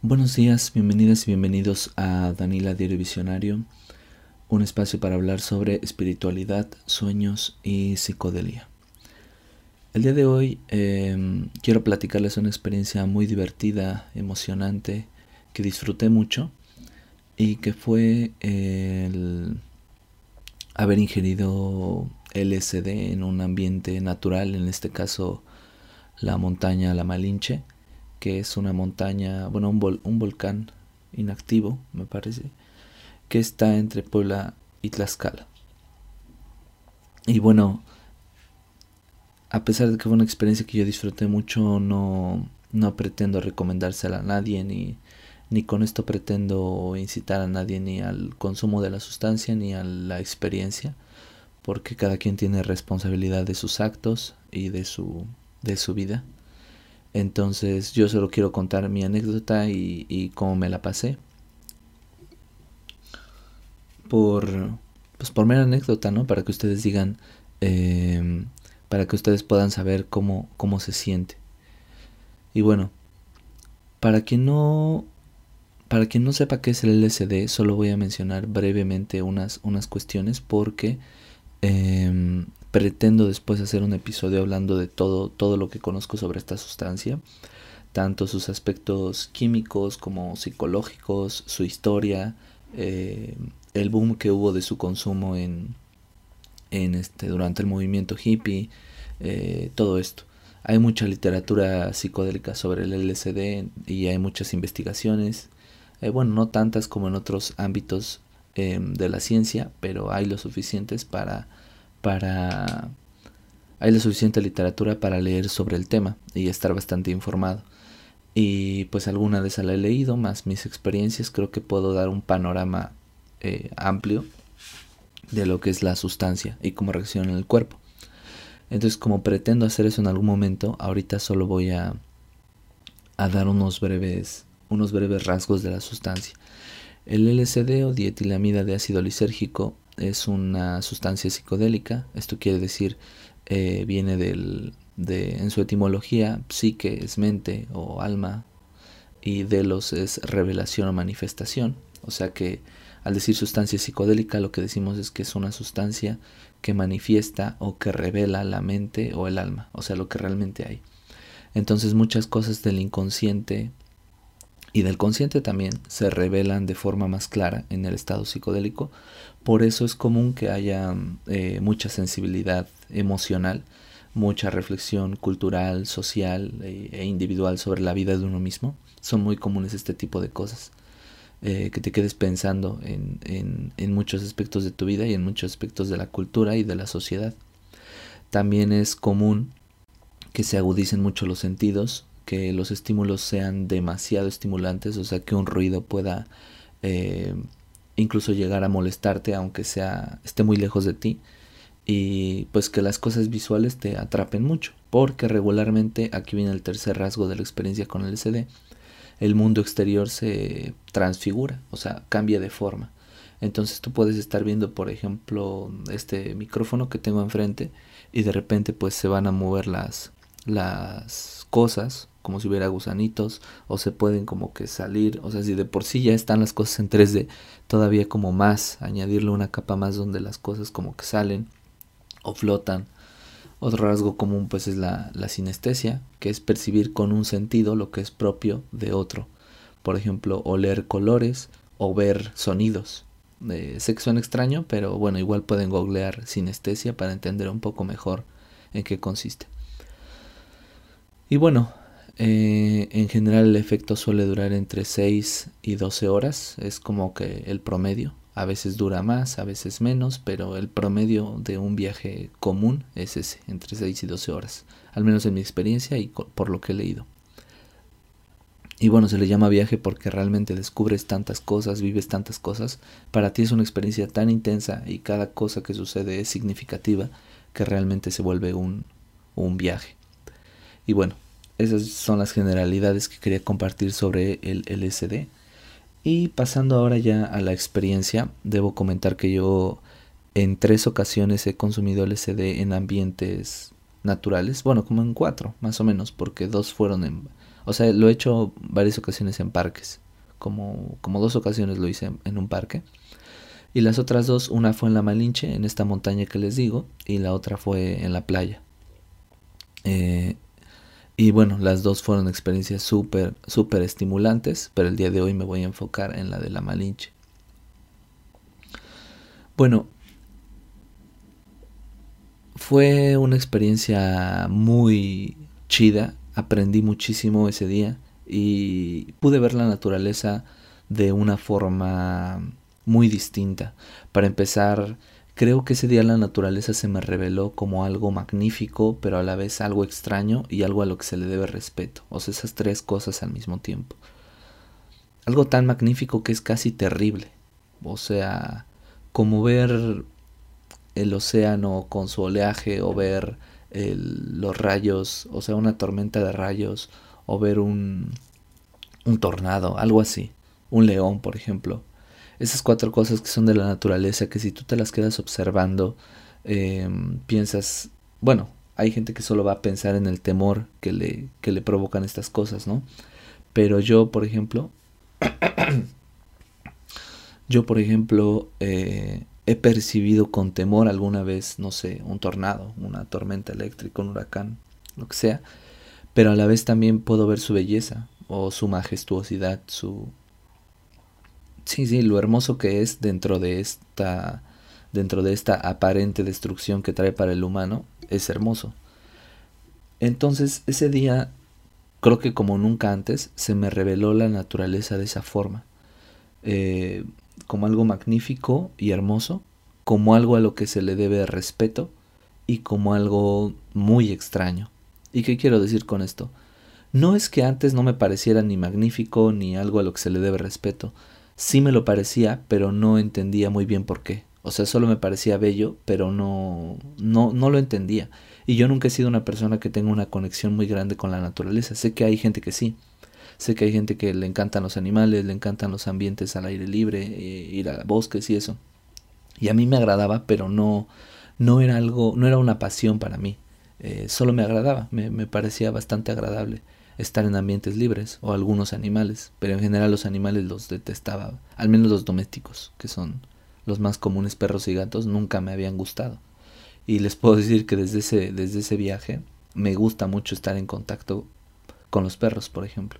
Buenos días, bienvenidas y bienvenidos a Danila Diario Visionario, un espacio para hablar sobre espiritualidad, sueños y psicodelia. El día de hoy quiero platicarles una experiencia muy divertida, emocionante, que disfruté mucho y que fue el haber ingerido LSD en un ambiente natural, en este caso la montaña La Malinche, que es una montaña, bueno, un volcán inactivo, me parece, que está entre Puebla y Tlaxcala. Y bueno, a pesar de que fue una experiencia que yo disfruté mucho, no pretendo recomendársela a nadie, ni con esto pretendo incitar a nadie ni al consumo de la sustancia ni a la experiencia, porque cada quien tiene responsabilidad de sus actos y de su vida. Entonces yo solo quiero contar mi anécdota y cómo me la pasé. Pues por mera anécdota, ¿no? Para que ustedes digan, para que ustedes puedan saber cómo se siente. Y bueno, para quien no sepa qué es el LSD, solo voy a mencionar brevemente unas cuestiones, porque pretendo después hacer un episodio hablando de todo lo que conozco sobre esta sustancia, tanto sus aspectos químicos como psicológicos, su historia, el boom que hubo de su consumo durante el movimiento hippie, todo esto. Hay mucha literatura psicodélica sobre el LSD y hay muchas investigaciones, bueno, no tantas como en otros ámbitos de la ciencia, pero hay lo suficientes hay la suficiente literatura para leer sobre el tema y estar bastante informado. Y pues alguna de esas la he leído, más mis experiencias. Creo que puedo dar un panorama amplio de lo que es la sustancia y cómo reacciona en el cuerpo. Entonces, como pretendo hacer eso en algún momento, ahorita solo voy a dar unos breves rasgos de la sustancia. El LSD, o dietilamida de ácido lisérgico, es una sustancia psicodélica. Esto quiere decir, viene en su etimología, psique es mente o alma, y delos es revelación o manifestación. O sea que al decir sustancia psicodélica, lo que decimos es que es una sustancia que manifiesta o que revela la mente o el alma, o sea, lo que realmente hay. Entonces muchas cosas del inconsciente y del consciente también se revelan de forma más clara en el estado psicodélico. Por eso es común que haya mucha sensibilidad emocional, mucha reflexión cultural, social e individual sobre la vida de uno mismo. Son muy comunes este tipo de cosas, que te quedes pensando en muchos aspectos de tu vida y en muchos aspectos de la cultura y de la sociedad. También es común que se agudicen mucho los sentidos, que los estímulos sean demasiado estimulantes, o sea que un ruido pueda incluso llegar a molestarte, aunque esté muy lejos de ti, y pues que las cosas visuales te atrapen mucho, porque regularmente, aquí viene el tercer rasgo de la experiencia con el LSD, el mundo exterior se transfigura, o sea, cambia de forma. Entonces tú puedes estar viendo, por ejemplo, este micrófono que tengo enfrente, y de repente pues se van a mover las cosas como si hubiera gusanitos, o se pueden como que salir. O sea, si de por sí ya están las cosas en 3D, todavía como más, añadirle una capa más donde las cosas como que salen o flotan. Otro rasgo común pues es la sinestesia, que es percibir con un sentido lo que es propio de otro. Por ejemplo, oler colores o ver sonidos. Sé que suena extraño, pero bueno, igual pueden googlear sinestesia para entender un poco mejor en qué consiste. Y bueno, en general el efecto suele durar entre 6 y 12 horas, es como que el promedio. A veces dura más, a veces menos, pero el promedio de un viaje común es ese, entre 6 y 12 horas, al menos en mi experiencia y por lo que he leído. Y bueno, se le llama viaje porque realmente descubres tantas cosas, vives tantas cosas. Para ti es una experiencia tan intensa y cada cosa que sucede es significativa, que realmente se vuelve un viaje. Y bueno, esas son las generalidades que quería compartir sobre el LSD. Y pasando ahora ya a la experiencia, debo comentar que yo en 3 ocasiones he consumido LSD en ambientes naturales. Bueno, como en 4, más o menos, porque 2 fueron en... O sea, lo he hecho varias ocasiones en parques. Como 2 ocasiones lo hice en un parque. Y las otras 2, una fue en La Malinche, en esta montaña que les digo, y la otra fue en la playa. Y bueno, las 2 fueron experiencias súper, súper estimulantes, pero el día de hoy me voy a enfocar en la de La Malinche. Bueno, fue una experiencia muy chida, aprendí muchísimo ese día y pude ver la naturaleza de una forma muy distinta. Para empezar, creo que ese día la naturaleza se me reveló como algo magnífico, pero a la vez algo extraño y algo a lo que se le debe respeto. O sea, esas 3 cosas al mismo tiempo. Algo tan magnífico que es casi terrible. O sea, como ver el océano con su oleaje, o ver los rayos, o sea, una tormenta de rayos, o ver un tornado, algo así. Un león, por ejemplo. Esas 4 cosas que son de la naturaleza, que si tú te las quedas observando, piensas, bueno, hay gente que solo va a pensar en el temor que le provocan estas cosas, ¿no? Pero yo, por ejemplo, he percibido con temor alguna vez, no sé, un tornado, una tormenta eléctrica, un huracán, lo que sea, pero a la vez también puedo ver su belleza o su majestuosidad, su... Sí, lo hermoso que es dentro de esta aparente destrucción que trae para el humano, es hermoso. Entonces, ese día, creo que como nunca antes, se me reveló la naturaleza de esa forma. Como algo magnífico y hermoso, como algo a lo que se le debe respeto y como algo muy extraño. ¿Y qué quiero decir con esto? No es que antes no me pareciera ni magnífico ni algo a lo que se le debe respeto. Sí me lo parecía, pero no entendía muy bien por qué. O sea, solo me parecía bello, pero no lo entendía. Y yo nunca he sido una persona que tenga una conexión muy grande con la naturaleza. Sé que hay gente que sí. Sé que hay gente que le encantan los animales, le encantan los ambientes al aire libre, ir a bosques y eso. Y a mí me agradaba, pero no era una pasión para mí. Solo me agradaba, me parecía bastante agradable estar en ambientes libres o algunos animales, pero en general los animales los detestaba, al menos los domésticos, que son los más comunes, perros y gatos, nunca me habían gustado. Y les puedo decir que desde ese viaje me gusta mucho estar en contacto con los perros, por ejemplo.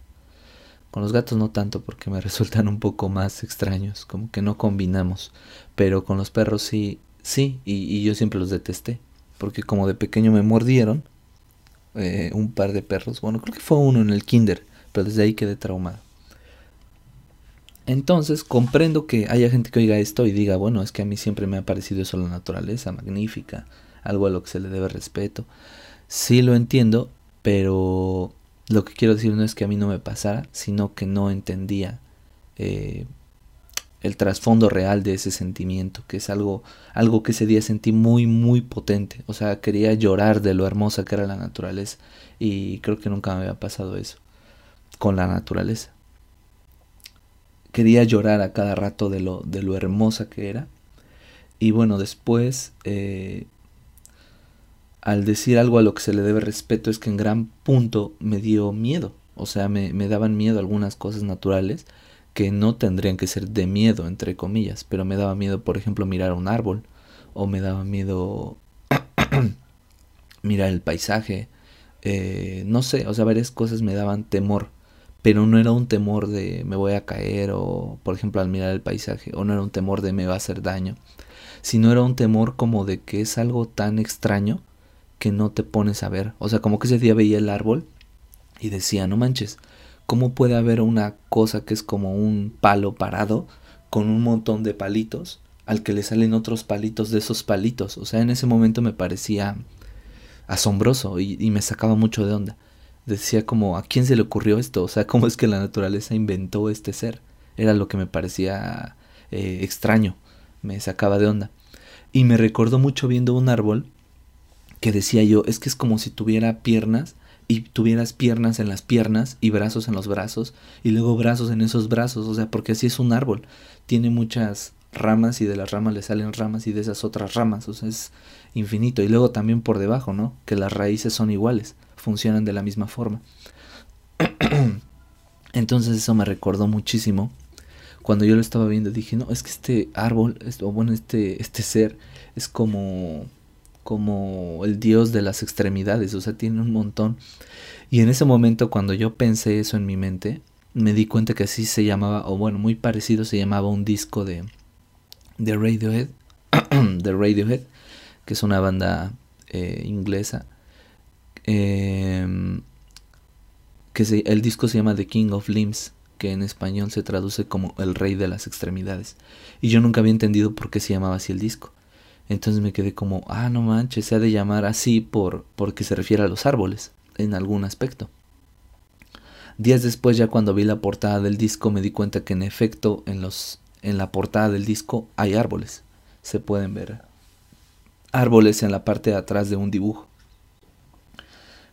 Con los gatos no tanto, porque me resultan un poco más extraños, como que no combinamos, pero con los perros sí, y yo siempre los detesté, porque como de pequeño me mordieron, un par de perros, bueno, creo que fue uno en el kinder, pero desde ahí quedé traumado. Entonces comprendo que haya gente que oiga esto y diga, bueno, es que a mí siempre me ha parecido eso la naturaleza, magnífica, algo a lo que se le debe respeto. Sí lo entiendo, pero lo que quiero decir no es que a mí no me pasara, sino que no entendía el trasfondo real de ese sentimiento, que es algo que ese día sentí muy, muy potente. O sea, quería llorar de lo hermosa que era la naturaleza, y creo que nunca me había pasado eso con la naturaleza. Quería llorar a cada rato de lo hermosa que era. Y bueno, después, al decir algo a lo que se le debe respeto, es que en gran punto me dio miedo. O sea, me daban miedo algunas cosas naturales, que no tendrían que ser de miedo, entre comillas, pero me daba miedo, por ejemplo, mirar un árbol, o me daba miedo mirar el paisaje, no sé, o sea, varias cosas me daban temor, pero no era un temor de me voy a caer, o por ejemplo al mirar el paisaje, o no era un temor de me va a hacer daño, sino era un temor como de que es algo tan extraño que no te pones a ver. O sea, como que ese día veía el árbol y decía, no manches, ¿cómo puede haber una cosa que es como un palo parado con un montón de palitos al que le salen otros palitos de esos palitos? O sea, en ese momento me parecía asombroso y me sacaba mucho de onda. Decía como, ¿a quién se le ocurrió esto? O sea, ¿cómo es que la naturaleza inventó este ser? Era lo que me parecía extraño, me sacaba de onda. Y me recordó mucho viendo un árbol que decía yo, es que es como si tuviera piernas, y tuvieras piernas en las piernas y brazos en los brazos y luego brazos en esos brazos. O sea, porque así es un árbol, tiene muchas ramas y de las ramas le salen ramas y de esas otras ramas. O sea, es infinito. Y luego también por debajo, ¿no? Que las raíces son iguales, funcionan de la misma forma. Entonces eso me recordó muchísimo. Cuando yo lo estaba viendo dije, no, es que este árbol, este ser es como el dios de las extremidades, o sea, tiene un montón. Y en ese momento cuando yo pensé eso en mi mente, me di cuenta que así se llamaba, o bueno, muy parecido se llamaba un disco de Radiohead, que es una banda inglesa, el disco se llama The King of Limbs, que en español se traduce como El Rey de las Extremidades. Y yo nunca había entendido por qué se llamaba así el disco. Entonces me quedé como, ah, no manches, se ha de llamar así porque se refiere a los árboles, en algún aspecto. Días después, ya cuando vi la portada del disco, me di cuenta que en efecto en la portada del disco hay árboles. Se pueden ver árboles en la parte de atrás de un dibujo.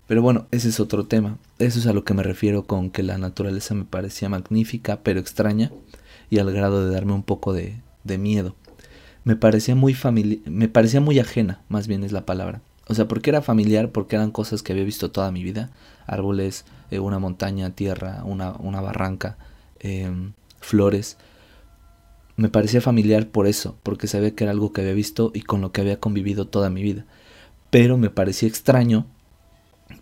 Pero bueno, ese es otro tema. Eso es a lo que me refiero con que la naturaleza me parecía magnífica, pero extraña, y al grado de darme un poco de miedo. Me parecía muy ajena, más bien es la palabra. O sea, porque era familiar, porque eran cosas que había visto toda mi vida. Árboles, una montaña, tierra, una barranca, flores. Me parecía familiar por eso, porque sabía que era algo que había visto y con lo que había convivido toda mi vida. Pero me parecía extraño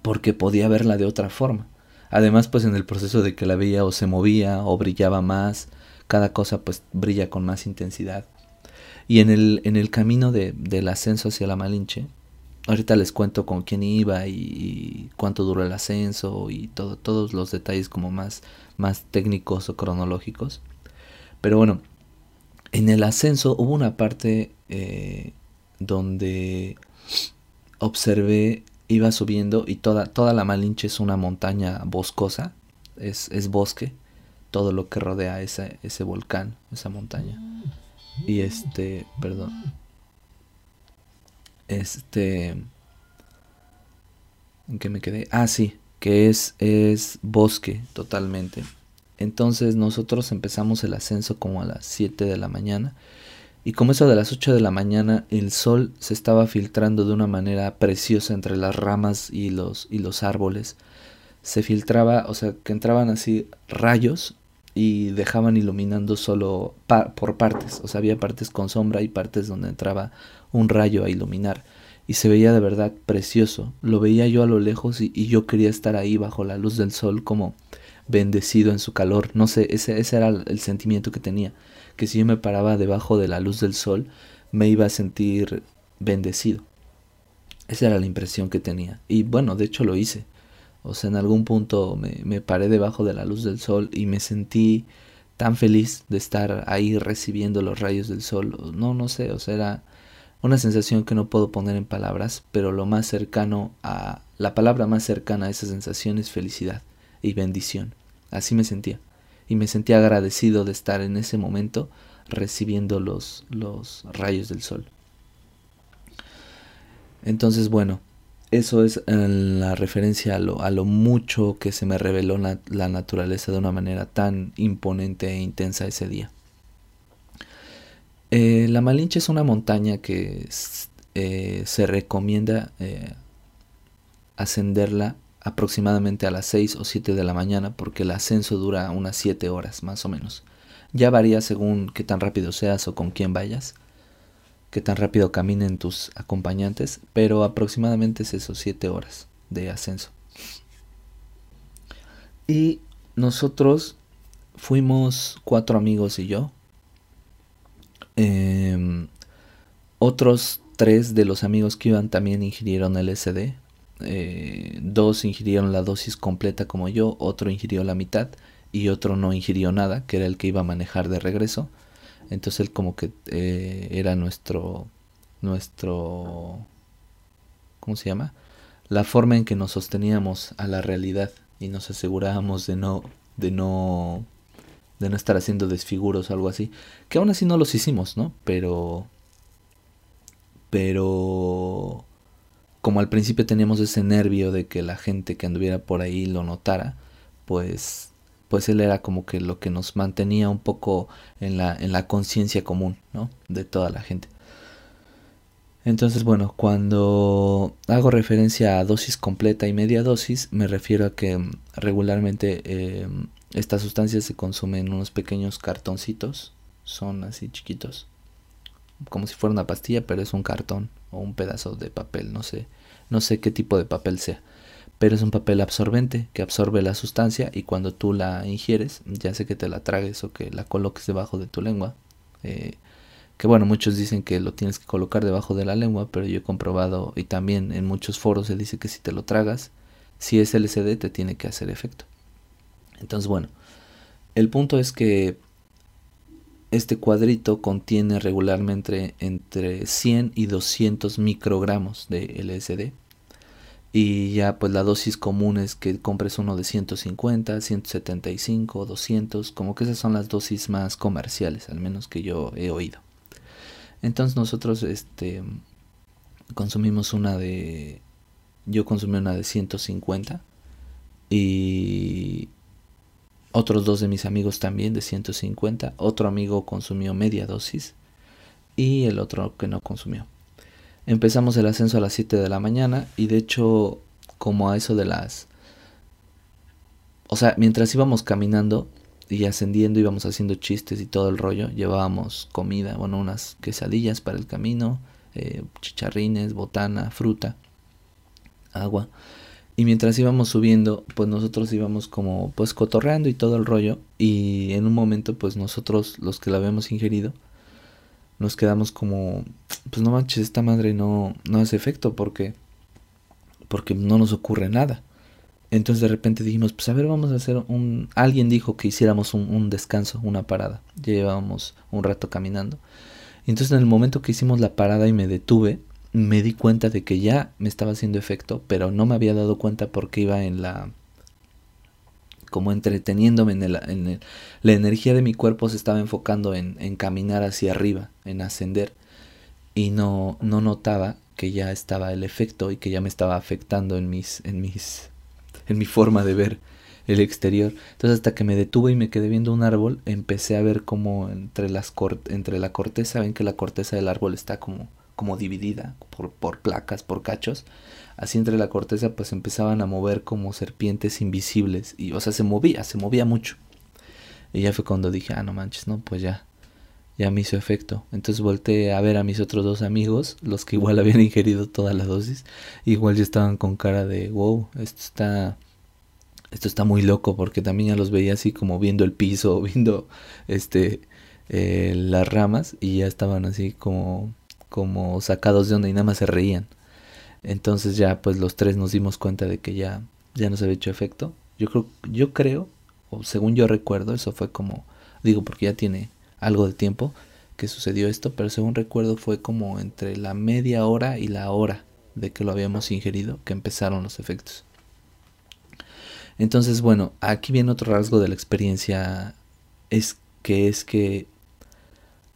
porque podía verla de otra forma. Además, pues en el proceso de que la veía, o se movía o brillaba más. Cada cosa pues brilla con más intensidad. Y en el camino del ascenso hacia La Malinche, ahorita les cuento con quién iba y cuánto duró el ascenso y todos los detalles como más técnicos o cronológicos. Pero bueno, en el ascenso hubo una parte donde observé, iba subiendo, y toda La Malinche es una montaña boscosa, es bosque, todo lo que rodea ese volcán, esa montaña. Y ¿en qué me quedé? Ah, sí, que es bosque totalmente. Entonces nosotros empezamos el ascenso como a las 7 de la mañana. Y como eso de las 8 de la mañana, el sol se estaba filtrando de una manera preciosa entre las ramas y los árboles. Se filtraba, o sea, que entraban así rayos y dejaban iluminando solo por partes. O sea, había partes con sombra y partes donde entraba un rayo a iluminar. Y se veía de verdad precioso. Lo veía yo a lo lejos y yo quería estar ahí bajo la luz del sol como bendecido en su calor. No sé, ese era el sentimiento que tenía. Que si yo me paraba debajo de la luz del sol, me iba a sentir bendecido. Esa era la impresión que tenía. Y bueno, de hecho lo hice. O sea, en algún punto me paré debajo de la luz del sol y me sentí tan feliz de estar ahí recibiendo los rayos del sol. No sé, o sea, era una sensación que no puedo poner en palabras, pero la palabra más cercana a esa sensación es felicidad y bendición. Así me sentía. Y me sentía agradecido de estar en ese momento recibiendo los rayos del sol. Entonces, bueno, eso es la referencia a lo mucho que se me reveló la naturaleza de una manera tan imponente e intensa ese día. La Malinche es una montaña que se recomienda ascenderla aproximadamente a las 6 o 7 de la mañana, porque el ascenso dura unas 7 horas más o menos. Ya varía según qué tan rápido seas o con quién vayas, qué tan rápido caminen tus acompañantes, pero aproximadamente es eso, 7 horas de ascenso. Y nosotros fuimos 4 amigos y yo. Otros 3 de los amigos que iban también ingirieron LSD. 2 ingirieron la dosis completa como yo, otro ingirió la mitad y otro no ingirió nada, que era el que iba a manejar de regreso. Entonces él como que era nuestro ¿cómo se llama? La forma en que nos sosteníamos a la realidad y nos asegurábamos de no estar haciendo desfiguros o algo así, que aún así no los hicimos, ¿no? Pero como al principio teníamos ese nervio de que la gente que anduviera por ahí lo notara, pues él era como que lo que nos mantenía un poco en la conciencia común, ¿no? De toda la gente. Entonces, bueno, cuando hago referencia a dosis completa y media dosis, me refiero a que regularmente estas sustancias se consumen en unos pequeños cartoncitos, son así chiquitos, como si fuera una pastilla, pero es un cartón o un pedazo de papel, no sé qué tipo de papel sea, pero es un papel absorbente que absorbe la sustancia y cuando tú la ingieres, ya sea que te la tragues o que la coloques debajo de tu lengua, que bueno, muchos dicen que lo tienes que colocar debajo de la lengua, pero yo he comprobado y también en muchos foros se dice que si te lo tragas, si es LSD te tiene que hacer efecto. Entonces bueno, el punto es que este cuadrito contiene regularmente entre 100 y 200 microgramos de LSD. Y ya pues la dosis común es que compres uno de 150, 175, 200, como que esas son las dosis más comerciales, al menos que yo he oído. Entonces nosotros consumimos una de... Yo consumí una de 150 y otros dos de mis amigos también de 150. Otro amigo consumió media dosis y el otro que no consumió. Empezamos el ascenso a las 7 de la mañana y de hecho como a eso de las... O sea, mientras íbamos caminando y ascendiendo, íbamos haciendo chistes y todo el rollo. Llevábamos comida, bueno, unas quesadillas para el camino, chicharrines, botana, fruta, agua. Y mientras íbamos subiendo, pues nosotros íbamos como pues cotorreando y todo el rollo. Y en un momento, pues nosotros, los que la habíamos ingerido, nos quedamos como, pues no manches, esta madre no hace efecto porque no nos ocurre nada. Entonces de repente dijimos, pues a ver, vamos a hacer un... Alguien dijo que hiciéramos un descanso, una parada. Ya llevábamos un rato caminando. Y entonces en el momento que hicimos la parada y me detuve, me di cuenta de que ya me estaba haciendo efecto, pero no me había dado cuenta porque iba en la... como entreteniéndome en el... La energía de mi cuerpo se estaba enfocando en caminar hacia arriba, en ascender. Y no notaba que ya estaba el efecto y que ya me estaba afectando en mi forma de ver el exterior. Entonces hasta que me detuve y me quedé viendo un árbol, empecé a ver como entre la corteza, ven que la corteza del árbol está como dividida por placas, por cachos. Así entre la corteza pues empezaban a mover como serpientes invisibles y, o sea, se movía mucho. Y ya fue cuando dije, ah, no manches, no, pues ya me hizo efecto. Entonces volteé a ver a mis otros dos amigos, los que igual habían ingerido toda la dosis, igual ya estaban con cara de wow, esto está muy loco, porque también ya los veía así como viendo el piso, viendo las ramas, y ya estaban así como sacados de onda y nada más se reían. Entonces ya pues los tres nos dimos cuenta de que ya nos había hecho efecto. Yo creo, o según yo recuerdo, eso fue como, digo, porque ya tiene algo de tiempo que sucedió esto, pero según recuerdo fue como entre la media hora y la hora de que lo habíamos ingerido que empezaron los efectos. Entonces bueno, aquí viene otro rasgo de la experiencia, es que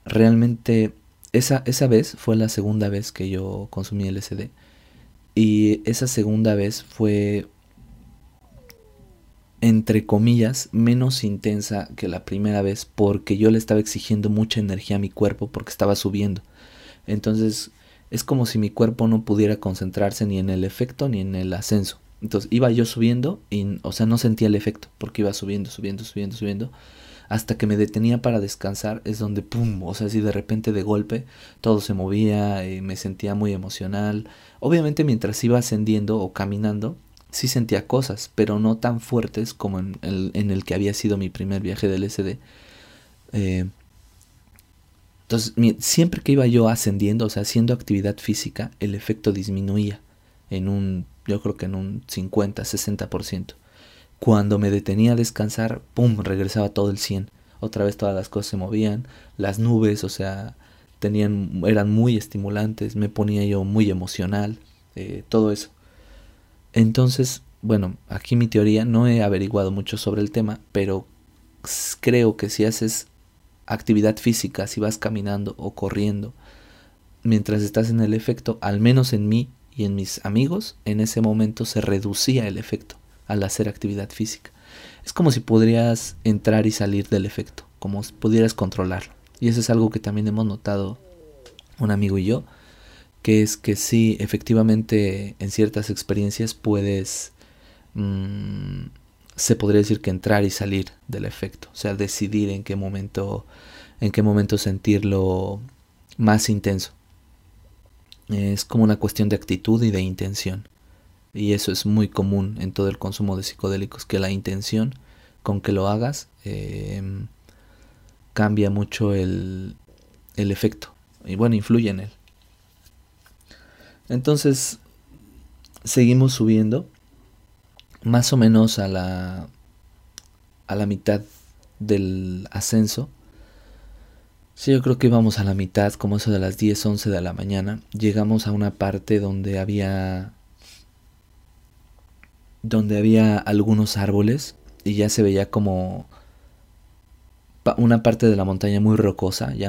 realmente esa vez fue la segunda vez que yo consumí LSD y esa segunda vez fue entre comillas menos intensa que la primera vez, porque yo le estaba exigiendo mucha energía a mi cuerpo porque estaba subiendo. Entonces es como si mi cuerpo no pudiera concentrarse ni en el efecto ni en el ascenso. Entonces iba yo subiendo y, o sea, no sentía el efecto porque iba subiendo, hasta que me detenía para descansar. Es donde pum, o sea, así de repente, de golpe, todo se movía y me sentía muy emocional. Obviamente mientras iba ascendiendo o caminando sí sentía cosas, pero no tan fuertes como en el que había sido mi primer viaje del LSD. Entonces, siempre que iba yo ascendiendo, o sea, haciendo actividad física, el efecto disminuía yo creo que en un 50, 60%. Cuando me detenía a descansar, ¡pum!, regresaba todo el 100. Otra vez todas las cosas se movían, las nubes, o sea, eran muy estimulantes, me ponía yo muy emocional, todo eso. Entonces, bueno, aquí mi teoría, no he averiguado mucho sobre el tema, pero creo que si haces actividad física, si vas caminando o corriendo, mientras estás en el efecto, al menos en mí y en mis amigos, en ese momento se reducía el efecto al hacer actividad física. Es como si podrías entrar y salir del efecto, como si pudieras controlarlo. Y eso es algo que también hemos notado un amigo y yo, que es que sí, efectivamente, en ciertas experiencias puedes, se podría decir que entrar y salir del efecto, o sea, decidir en qué momento sentirlo más intenso. Es como una cuestión de actitud y de intención, y eso es muy común en todo el consumo de psicodélicos, que la intención con que lo hagas cambia mucho el efecto, y bueno, influye en él. Entonces seguimos subiendo más o menos a la mitad del ascenso. Sí, yo creo que íbamos a la mitad, como eso de las 10, 11 de la mañana. Llegamos a una parte donde había algunos árboles y ya se veía como una parte de la montaña muy rocosa. Ya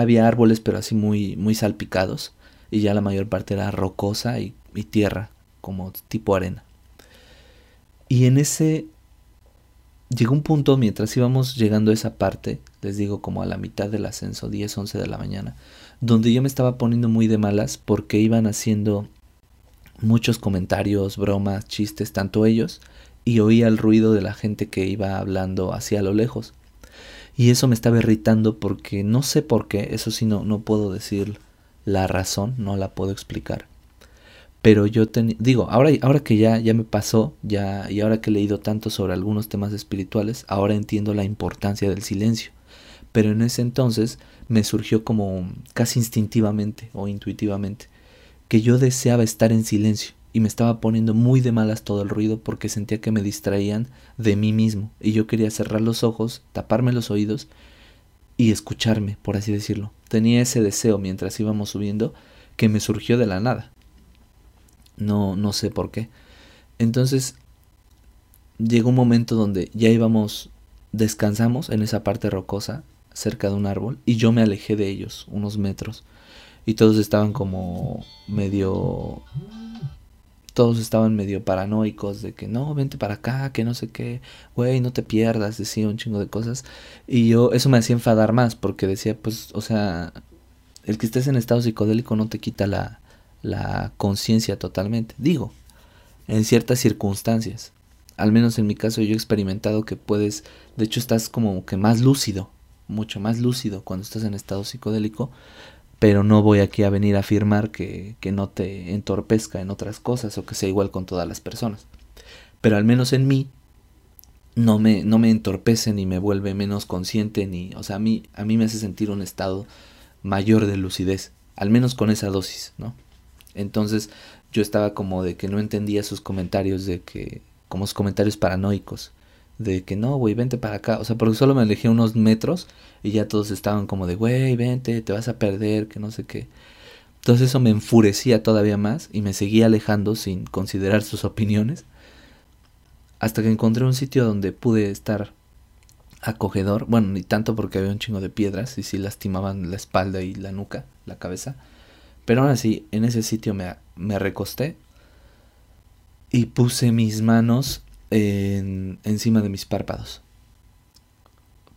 había árboles, pero así muy, muy salpicados, y ya la mayor parte era rocosa y tierra, como tipo arena. Y en ese... llegó un punto, mientras íbamos llegando a esa parte, les digo como a la mitad del ascenso, 10, 11 de la mañana, donde yo me estaba poniendo muy de malas porque iban haciendo muchos comentarios, bromas, chistes, tanto ellos, y oía el ruido de la gente que iba hablando hacia lo lejos. Y eso me estaba irritando porque no sé por qué, eso sí no puedo decir la razón, no la puedo explicar. Pero yo digo, ahora que ya me pasó, y ahora que he leído tanto sobre algunos temas espirituales, ahora entiendo la importancia del silencio. Pero en ese entonces me surgió como casi instintivamente o intuitivamente que yo deseaba estar en silencio, y me estaba poniendo muy de malas todo el ruido porque sentía que me distraían de mí mismo, y yo quería cerrar los ojos, taparme los oídos y escucharme, por así decirlo. Tenía ese deseo mientras íbamos subiendo que me surgió de la nada. No sé por qué. Entonces llegó un momento donde ya íbamos, descansamos en esa parte rocosa cerca de un árbol, y yo me alejé de ellos unos metros, y todos estaban medio paranoicos de que no, vente para acá, que no sé qué, güey, no te pierdas, decía un chingo de cosas, y yo, eso me hacía enfadar más porque decía, pues, o sea, el que estés en estado psicodélico no te quita la conciencia totalmente, digo, en ciertas circunstancias, al menos en mi caso yo he experimentado que puedes, de hecho estás como que más lúcido, mucho más lúcido cuando estás en estado psicodélico, pero no voy aquí a venir a afirmar que no te entorpezca en otras cosas o que sea igual con todas las personas, pero al menos en mí no me entorpece ni me vuelve menos consciente, ni, o sea, a mí me hace sentir un estado mayor de lucidez, al menos con esa dosis, ¿no? Entonces yo estaba como de que no entendía sus comentarios, de que como sus comentarios paranoicos, de que no, güey, vente para acá, o sea, porque solo me alejé unos metros y ya todos estaban como de, güey, vente, te vas a perder, que no sé qué. Entonces eso me enfurecía todavía más y me seguía alejando sin considerar sus opiniones, hasta que encontré un sitio donde pude estar acogedor, bueno, ni tanto porque había un chingo de piedras y sí lastimaban la espalda y la nuca, la cabeza. Pero aún así, en ese sitio me recosté y puse mis manos encima de mis párpados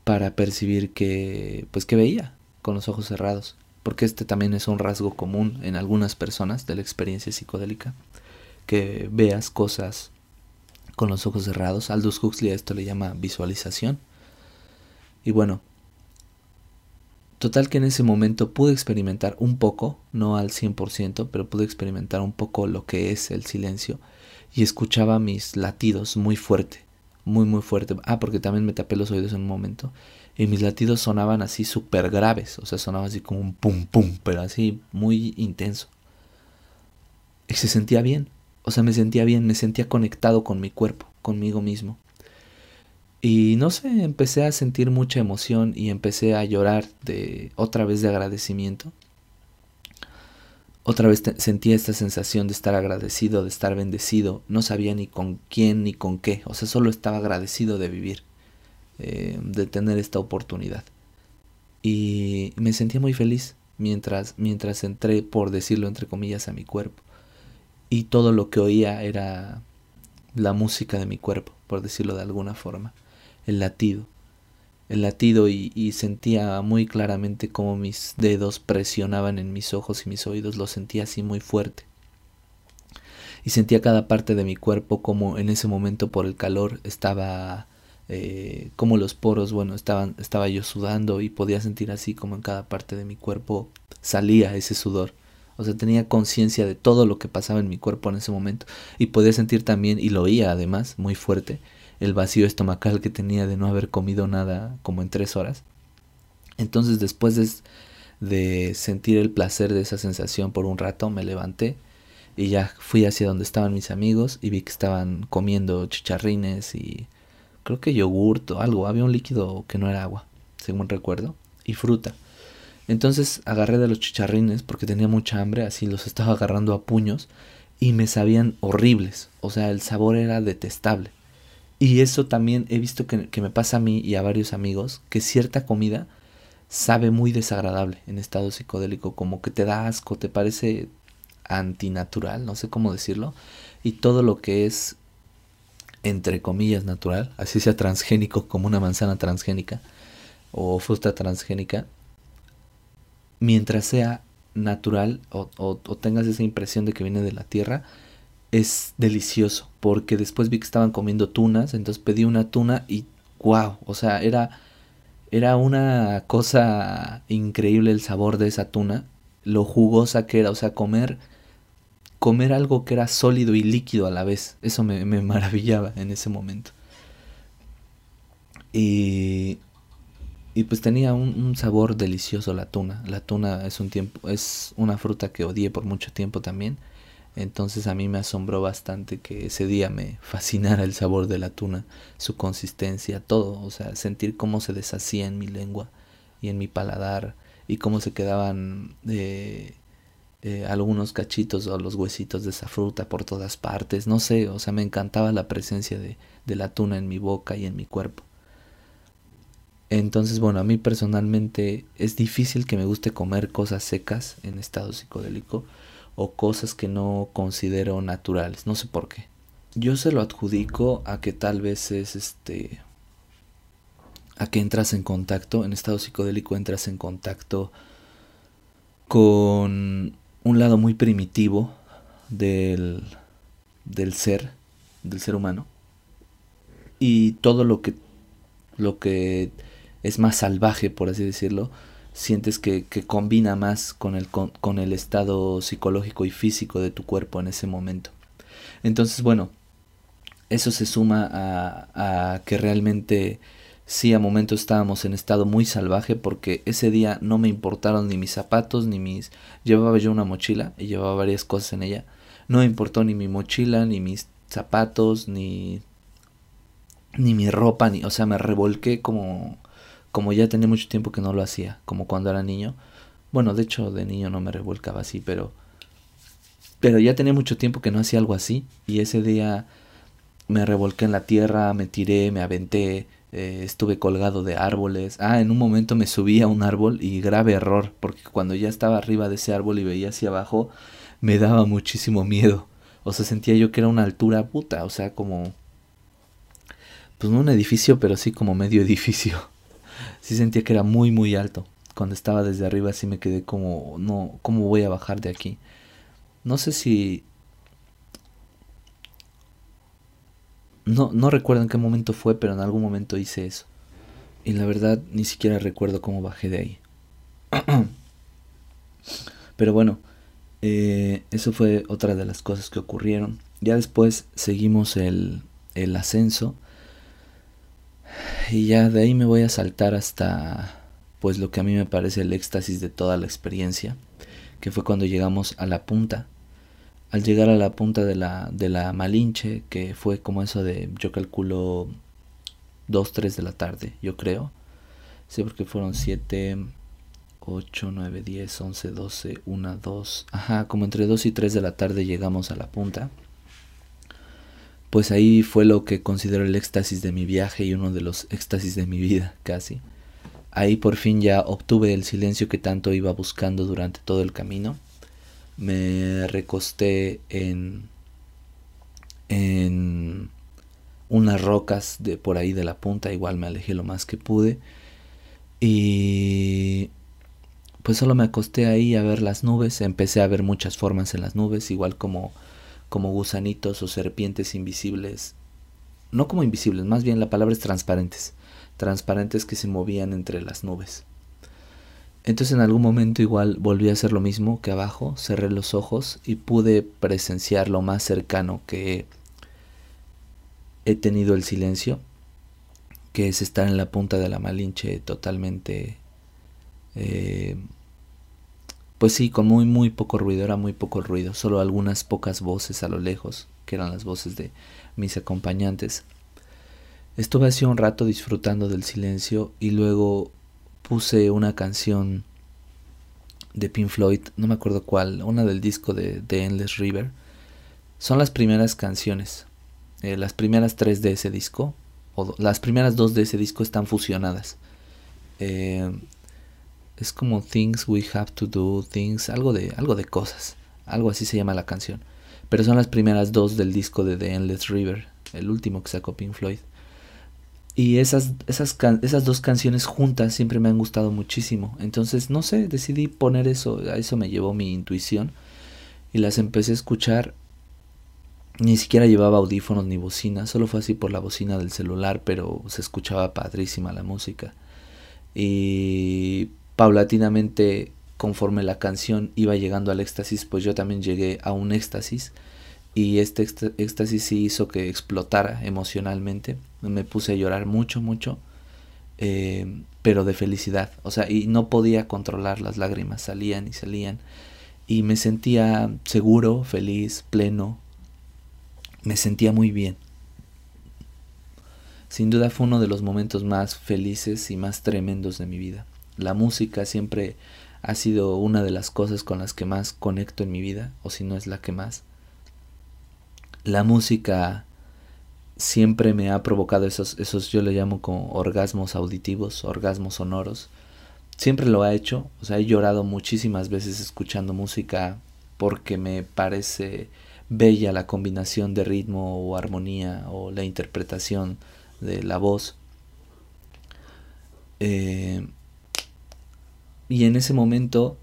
para percibir que veía con los ojos cerrados. Porque este también es un rasgo común en algunas personas de la experiencia psicodélica, que veas cosas con los ojos cerrados. Aldous Huxley a esto le llama visualización. Y bueno, total que en ese momento pude experimentar un poco, no al 100%, pero pude experimentar un poco lo que es el silencio, y escuchaba mis latidos muy fuerte, muy muy fuerte. Ah, porque también me tapé los oídos en un momento, y mis latidos sonaban así súper graves, o sea, sonaba así como un pum pum, pero así muy intenso. Y se sentía bien, o sea, me sentía bien, me sentía conectado con mi cuerpo, conmigo mismo. Y no sé, empecé a sentir mucha emoción y empecé a llorar otra vez de agradecimiento. Otra vez sentía esta sensación de estar agradecido, de estar bendecido. No sabía ni con quién ni con qué. O sea, solo estaba agradecido de vivir, de tener esta oportunidad. Y me sentía muy feliz mientras entré, por decirlo entre comillas, a mi cuerpo. Y todo lo que oía era la música de mi cuerpo, por decirlo de alguna forma. El latido, el latido y sentía muy claramente como mis dedos presionaban en mis ojos y mis oídos, lo sentía así muy fuerte. Y sentía cada parte de mi cuerpo como en ese momento por el calor estaba, como los poros, bueno, estaba yo sudando y podía sentir así como en cada parte de mi cuerpo salía ese sudor. O sea, tenía conciencia de todo lo que pasaba en mi cuerpo en ese momento y podía sentir también, y lo oía además muy fuerte, el vacío estomacal que tenía de no haber comido nada como en 3 horas. Entonces después de sentir el placer de esa sensación por un rato me levanté. Y ya fui hacia donde estaban mis amigos y vi que estaban comiendo chicharrines y creo que yogurt o algo. Había un líquido que no era agua, según recuerdo, y fruta. Entonces agarré de los chicharrines porque tenía mucha hambre, así los estaba agarrando a puños y me sabían horribles. O sea, el sabor era detestable. Y eso también he visto que me pasa a mí y a varios amigos, que cierta comida sabe muy desagradable en estado psicodélico, como que te da asco, te parece antinatural, no sé cómo decirlo, y todo lo que es entre comillas natural, así sea transgénico como una manzana transgénica o fruta transgénica, mientras sea natural o tengas esa impresión de que viene de la tierra, es delicioso. Porque después vi que estaban comiendo tunas, entonces pedí una tuna y wow, o sea, era una cosa increíble el sabor de esa tuna, lo jugosa que era, o sea, comer algo que era sólido y líquido a la vez, eso me maravillaba en ese momento. Y pues tenía un sabor delicioso la tuna. La tuna es una fruta que odié por mucho tiempo también, entonces a mí me asombró bastante que ese día me fascinara el sabor de la tuna, su consistencia, todo, o sea, sentir cómo se deshacía en mi lengua y en mi paladar, y cómo se quedaban algunos cachitos o los huesitos de esa fruta por todas partes. No sé, o sea, me encantaba la presencia de la tuna en mi boca y en mi cuerpo. Entonces, bueno, a mí personalmente es difícil que me guste comer cosas secas en estado psicodélico o cosas que no considero naturales. No sé por qué. Yo se lo adjudico a que tal vez es a que entras en contacto, en estado psicodélico entras en contacto con un lado muy primitivo del ser humano, y todo lo que es más salvaje, por así decirlo, sientes que combina más con el estado psicológico y físico de tu cuerpo en ese momento. Entonces, bueno, eso se suma a que realmente sí, a momentos estábamos en estado muy salvaje, porque ese día no me importaron ni mis zapatos, ni mis... Llevaba yo una mochila y llevaba varias cosas en ella. No me importó ni mi mochila, ni mis zapatos, ni mi ropa, ni... O sea, me revolqué como ya tenía mucho tiempo que no lo hacía, como cuando era niño. Bueno, de hecho, de niño no me revolcaba así, pero ya tenía mucho tiempo que no hacía algo así. Y ese día me revolqué en la tierra, me tiré, me aventé... estuve colgado de árboles. En un momento me subí a un árbol, y grave error, porque cuando ya estaba arriba de ese árbol y veía hacia abajo, me daba muchísimo miedo. O sea, sentía yo que era una altura puta, o sea, como... Pues no un edificio, pero sí como medio edificio. Sí sentía que era muy muy alto. Cuando estaba desde arriba sí me quedé como... No, ¿cómo voy a bajar de aquí? No sé si... No recuerdo en qué momento fue, pero en algún momento hice eso. Y la verdad, ni siquiera recuerdo cómo bajé de ahí. Pero bueno, eso fue otra de las cosas que ocurrieron. Ya después seguimos el ascenso. Y ya de ahí me voy a saltar hasta, pues, lo que a mí me parece el éxtasis de toda la experiencia, que fue cuando llegamos a la punta. Al llegar a la punta de la Malinche, que fue como eso de, yo calculo, 2, 3 de la tarde, yo creo. Sí, porque fueron 7, 8, 9, 10, 11, 12, 1, 2. Ajá, como entre 2 y 3 de la tarde llegamos a la punta. Pues ahí fue lo que considero el éxtasis de mi viaje y uno de los éxtasis de mi vida, casi. Ahí por fin ya obtuve el silencio que tanto iba buscando durante todo el camino. Me recosté en unas rocas de por ahí de la punta, igual me alejé lo más que pude, Y pues solo me acosté ahí a ver las nubes. Empecé a ver muchas formas en las nubes, igual como gusanitos o serpientes invisibles. No como invisibles, más bien la palabra es transparentes. Transparentes que se movían entre las nubes. Entonces en algún momento igual volví a hacer lo mismo que abajo. Cerré los ojos y pude presenciar lo más cercano que he tenido el silencio, que es estar en la punta de la Malinche totalmente, pues sí, con muy poco ruido, era muy poco ruido, solo algunas pocas voces a lo lejos, que eran las voces de mis acompañantes. Estuve así un rato disfrutando del silencio y luego puse una canción de Pink Floyd, no me acuerdo cuál, una del disco de Endless River. Son las primeras canciones, las primeras tres de ese disco. Las primeras dos de ese disco están fusionadas. Es como Things We Have to Do, Things, algo de cosas, algo así se llama la canción. Pero son las primeras dos del disco de The Endless River, el último que sacó Pink Floyd. Y esas dos canciones juntas siempre me han gustado muchísimo. Entonces, no sé, decidí poner eso, a eso me llevó mi intuición. Y las empecé a escuchar. Ni siquiera llevaba audífonos ni bocina, solo fue así por la bocina del celular, pero se escuchaba padrísima la música. Y paulatinamente, conforme la canción iba llegando al éxtasis, pues yo también llegué a un éxtasis. Y este éxtasis sí hizo que explotara emocionalmente. Me puse a llorar mucho, pero de felicidad. O sea, y no podía controlar las lágrimas, salían y salían. Y me sentía seguro, feliz, pleno. Me sentía muy bien. Sin duda fue uno de los momentos más felices y más tremendos de mi vida. La música siempre ha sido una de las cosas con las que más conecto en mi vida, o si no es la que más. La música siempre me ha provocado esos yo le llamo como orgasmos auditivos, orgasmos sonoros. Siempre lo ha hecho, o sea, he llorado muchísimas veces escuchando música porque me parece bella la combinación de ritmo o armonía o la interpretación de la voz. Y en ese momento,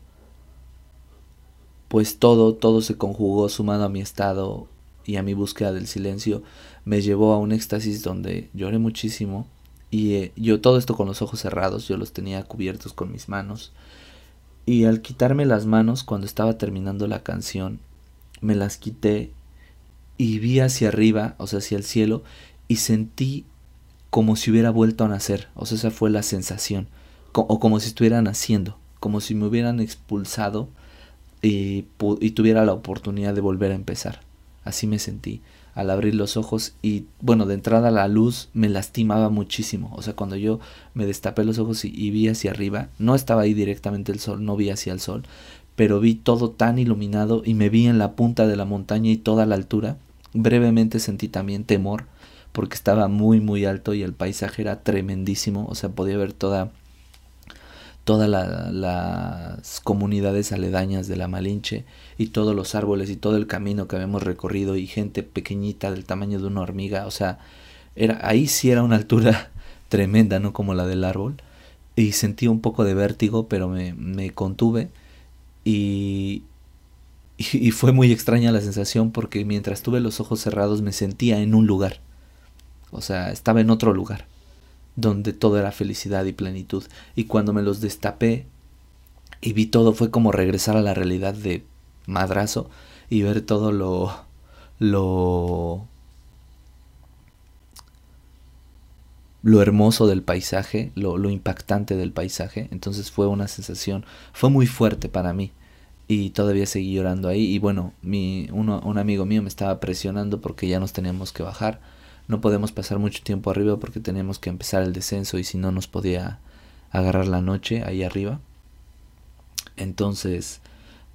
pues todo se conjugó, sumado a mi estado y a mi búsqueda del silencio, me llevó a un éxtasis donde lloré muchísimo. Y yo todo esto con los ojos cerrados, yo los tenía cubiertos con mis manos. Y al quitarme las manos cuando estaba terminando la canción, me las quité y vi hacia arriba, o sea, hacia el cielo, y sentí como si hubiera vuelto a nacer. O sea, esa fue la sensación, o como si estuviera naciendo, como si me hubieran expulsado y tuviera la oportunidad de volver a empezar. Así me sentí al abrir los ojos. Y bueno, de entrada la luz me lastimaba muchísimo. O sea, cuando yo me destapé los ojos y vi hacia arriba, no estaba ahí directamente el sol, no vi hacia el sol, pero vi todo tan iluminado y me vi en la punta de la montaña y toda la altura. Brevemente sentí también temor porque estaba muy alto y el paisaje era tremendísimo. O sea, podía ver todas las comunidades aledañas de la Malinche y todos los árboles y todo el camino que habíamos recorrido y gente pequeñita del tamaño de una hormiga. O sea, ahí sí era una altura tremenda, no como la del árbol. Y sentí un poco de vértigo, pero me contuve. Y fue muy extraña la sensación porque mientras tuve los ojos cerrados me sentía en un lugar. O sea, estaba en otro lugar donde todo era felicidad y plenitud. Y cuando me los destapé y vi todo, fue como regresar a la realidad de madrazo y ver todo lo hermoso del paisaje, lo impactante del paisaje. Entonces fue una sensación, fue muy fuerte para mí y todavía seguí llorando ahí. Y bueno, un amigo mío me estaba presionando porque ya nos teníamos que bajar, no podemos pasar mucho tiempo arriba porque teníamos que empezar el descenso y si no nos podía agarrar la noche ahí arriba. Entonces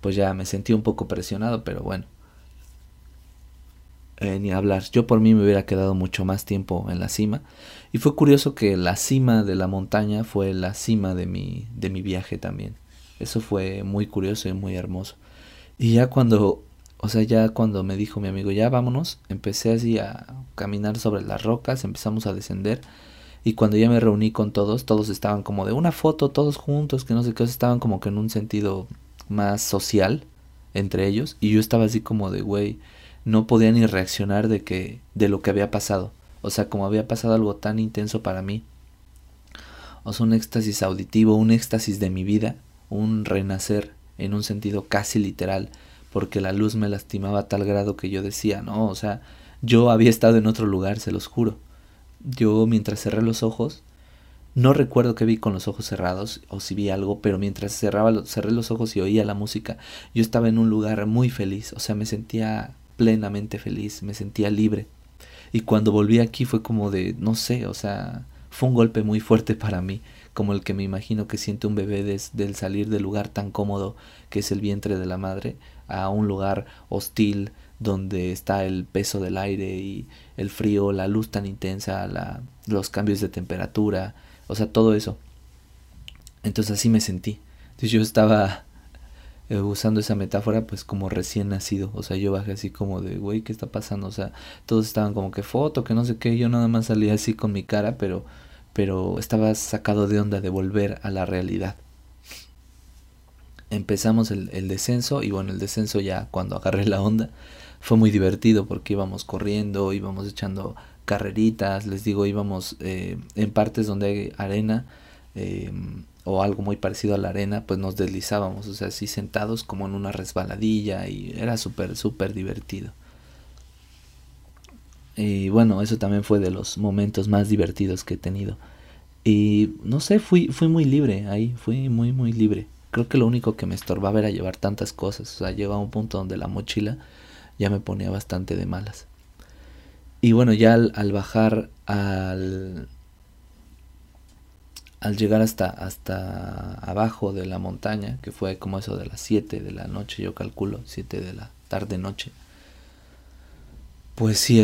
pues ya me sentí un poco presionado, pero bueno, ni hablar. Yo por mí me hubiera quedado mucho más tiempo en la cima. Y fue curioso que la cima de la montaña fue la cima de mi viaje también. Eso fue muy curioso y muy hermoso. Y ya cuando me dijo mi amigo, ya vámonos, empecé así a caminar sobre las rocas, empezamos a descender. Y cuando ya me reuní con todos, todos estaban como de una foto, todos juntos, que no sé qué, estaban como que en un sentido más social entre ellos. Y yo estaba así como de, güey, no podía ni reaccionar de lo que había pasado. O sea, como había pasado algo tan intenso para mí. O sea, un éxtasis auditivo, un éxtasis de mi vida, un renacer en un sentido casi literal, porque la luz me lastimaba a tal grado que yo decía, no, o sea, yo había estado en otro lugar, se los juro. Yo mientras cerré los ojos, no recuerdo qué vi con los ojos cerrados o si vi algo, pero mientras cerré los ojos y oía la música, yo estaba en un lugar muy feliz, o sea, me sentía plenamente feliz, me sentía libre. Y cuando volví aquí fue como de, no sé, o sea, fue un golpe muy fuerte para mí, como el que me imagino que siente un bebé del salir del lugar tan cómodo que es el vientre de la madre a un lugar hostil donde está el peso del aire y el frío, la luz tan intensa, los cambios de temperatura, o sea, todo eso. Entonces así me sentí. Entonces yo estaba usando esa metáfora pues como recién nacido, o sea, yo bajé así como de, güey, ¿qué está pasando? O sea, todos estaban como que foto, que no sé qué, yo nada más salía así con mi cara, pero estaba sacado de onda de volver a la realidad. Empezamos el descenso, y bueno, el descenso ya cuando agarré la onda fue muy divertido porque íbamos corriendo, íbamos echando carreritas, les digo, íbamos en partes donde hay arena, o algo muy parecido a la arena, pues nos deslizábamos, o sea, así sentados como en una resbaladilla, y era súper, súper divertido. Y bueno, eso también fue de los momentos más divertidos que he tenido. Y no sé, fui muy libre ahí, fui muy, muy libre. Creo que lo único que me estorbaba era llevar tantas cosas, o sea, llegaba a un punto donde la mochila ya me ponía bastante de malas. Y bueno, ya al bajar al llegar hasta abajo de la montaña, que fue como eso de las 7 de la noche, yo calculo, 7 de la tarde-noche, pues sí,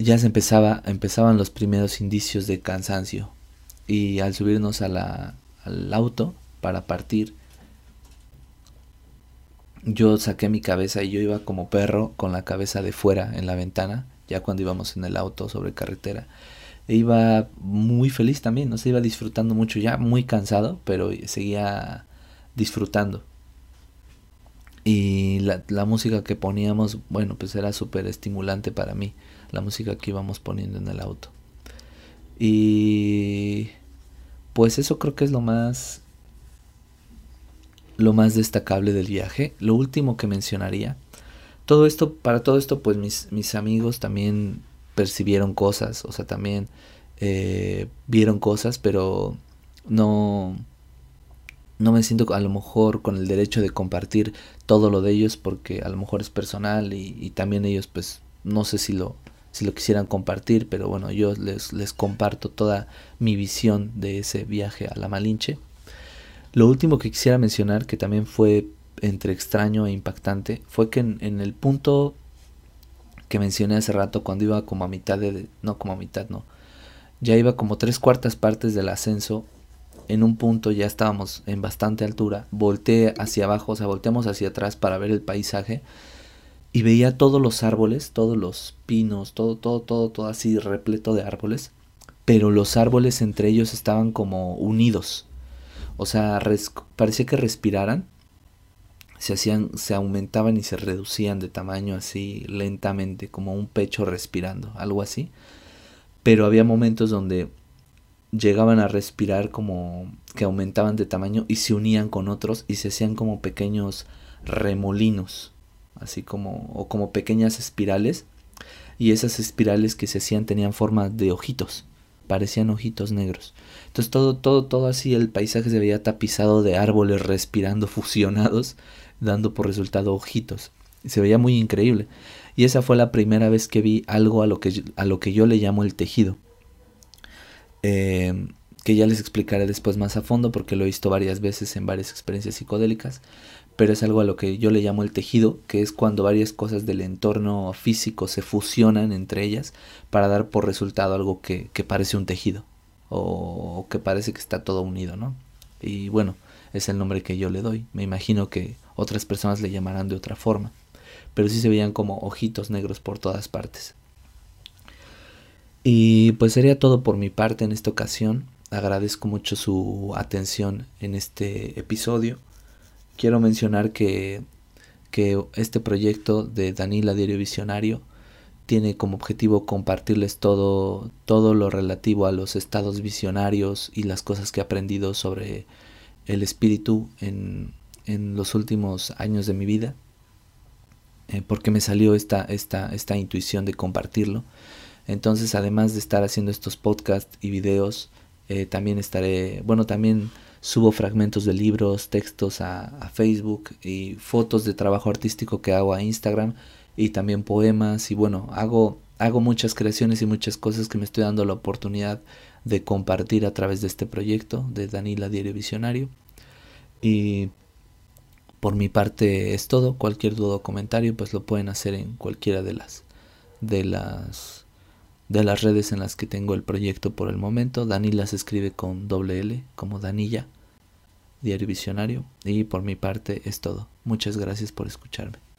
ya se empezaban los primeros indicios de cansancio. Y al subirnos al auto para partir, yo saqué mi cabeza y yo iba como perro con la cabeza de fuera en la ventana, ya cuando íbamos en el auto sobre carretera. E iba muy feliz también, no sé, iba disfrutando mucho, ya muy cansado, pero seguía disfrutando. Y la música que poníamos, bueno, pues era súper estimulante para mí, la música que íbamos poniendo en el auto. Y pues eso creo que es lo más destacable del viaje. Lo último que mencionaría, para todo esto pues mis amigos también percibieron cosas, o sea, también vieron cosas, pero no me siento a lo mejor con el derecho de compartir todo lo de ellos, porque a lo mejor es personal y también ellos pues no sé si lo quisieran compartir, pero bueno, yo les comparto toda mi visión de ese viaje a La Malinche. Lo último que quisiera mencionar, que también fue entre extraño e impactante, fue que en el punto que mencioné hace rato, cuando iba como a mitad ya iba como 3/4 partes del ascenso, en un punto ya estábamos en bastante altura, volteé hacia abajo, o sea, volteamos hacia atrás para ver el paisaje, y veía todos los árboles, todos los pinos, todo así repleto de árboles, pero los árboles entre ellos estaban como unidos, o sea, parecía que respiraran. Se aumentaban y se reducían de tamaño así lentamente, como un pecho respirando, algo así. Pero había momentos donde llegaban a respirar como que aumentaban de tamaño y se unían con otros y se hacían como pequeños remolinos, así como pequeñas espirales. Y esas espirales que se hacían tenían forma de ojitos, parecían ojitos negros. Entonces todo así el paisaje se veía tapizado de árboles respirando fusionados, dando por resultado ojitos. Se veía muy increíble. Y esa fue la primera vez que vi algo a lo que yo le llamo el tejido. Que ya les explicaré después más a fondo, porque lo he visto varias veces en varias experiencias psicodélicas. Pero es algo a lo que yo le llamo el tejido, que es cuando varias cosas del entorno físico se fusionan entre ellas para dar por resultado algo que parece un tejido. O que parece que está todo unido, ¿no? Y bueno, es el nombre que yo le doy. Me imagino que otras personas le llamarán de otra forma, pero sí se veían como ojitos negros por todas partes. Y pues sería todo por mi parte en esta ocasión. Agradezco mucho su atención en este episodio. Quiero mencionar que este proyecto de Danila Diario Visionario tiene como objetivo compartirles todo lo relativo a los estados visionarios y las cosas que he aprendido sobre el espíritu en los últimos años de mi vida, porque me salió esta intuición de compartirlo. Entonces, además de estar haciendo estos podcasts y videos, también subo fragmentos de libros, textos a Facebook, y fotos de trabajo artístico que hago a Instagram, y también poemas, y bueno, hago muchas creaciones y muchas cosas que me estoy dando la oportunidad de compartir a través de este proyecto de Danila Diario Visionario. Y por mi parte es todo. Cualquier duda o comentario pues lo pueden hacer en cualquiera de las redes en las que tengo el proyecto por el momento. Danila se escribe con doble L, como Danilla, Diario Visionario. Y por mi parte es todo. Muchas gracias por escucharme.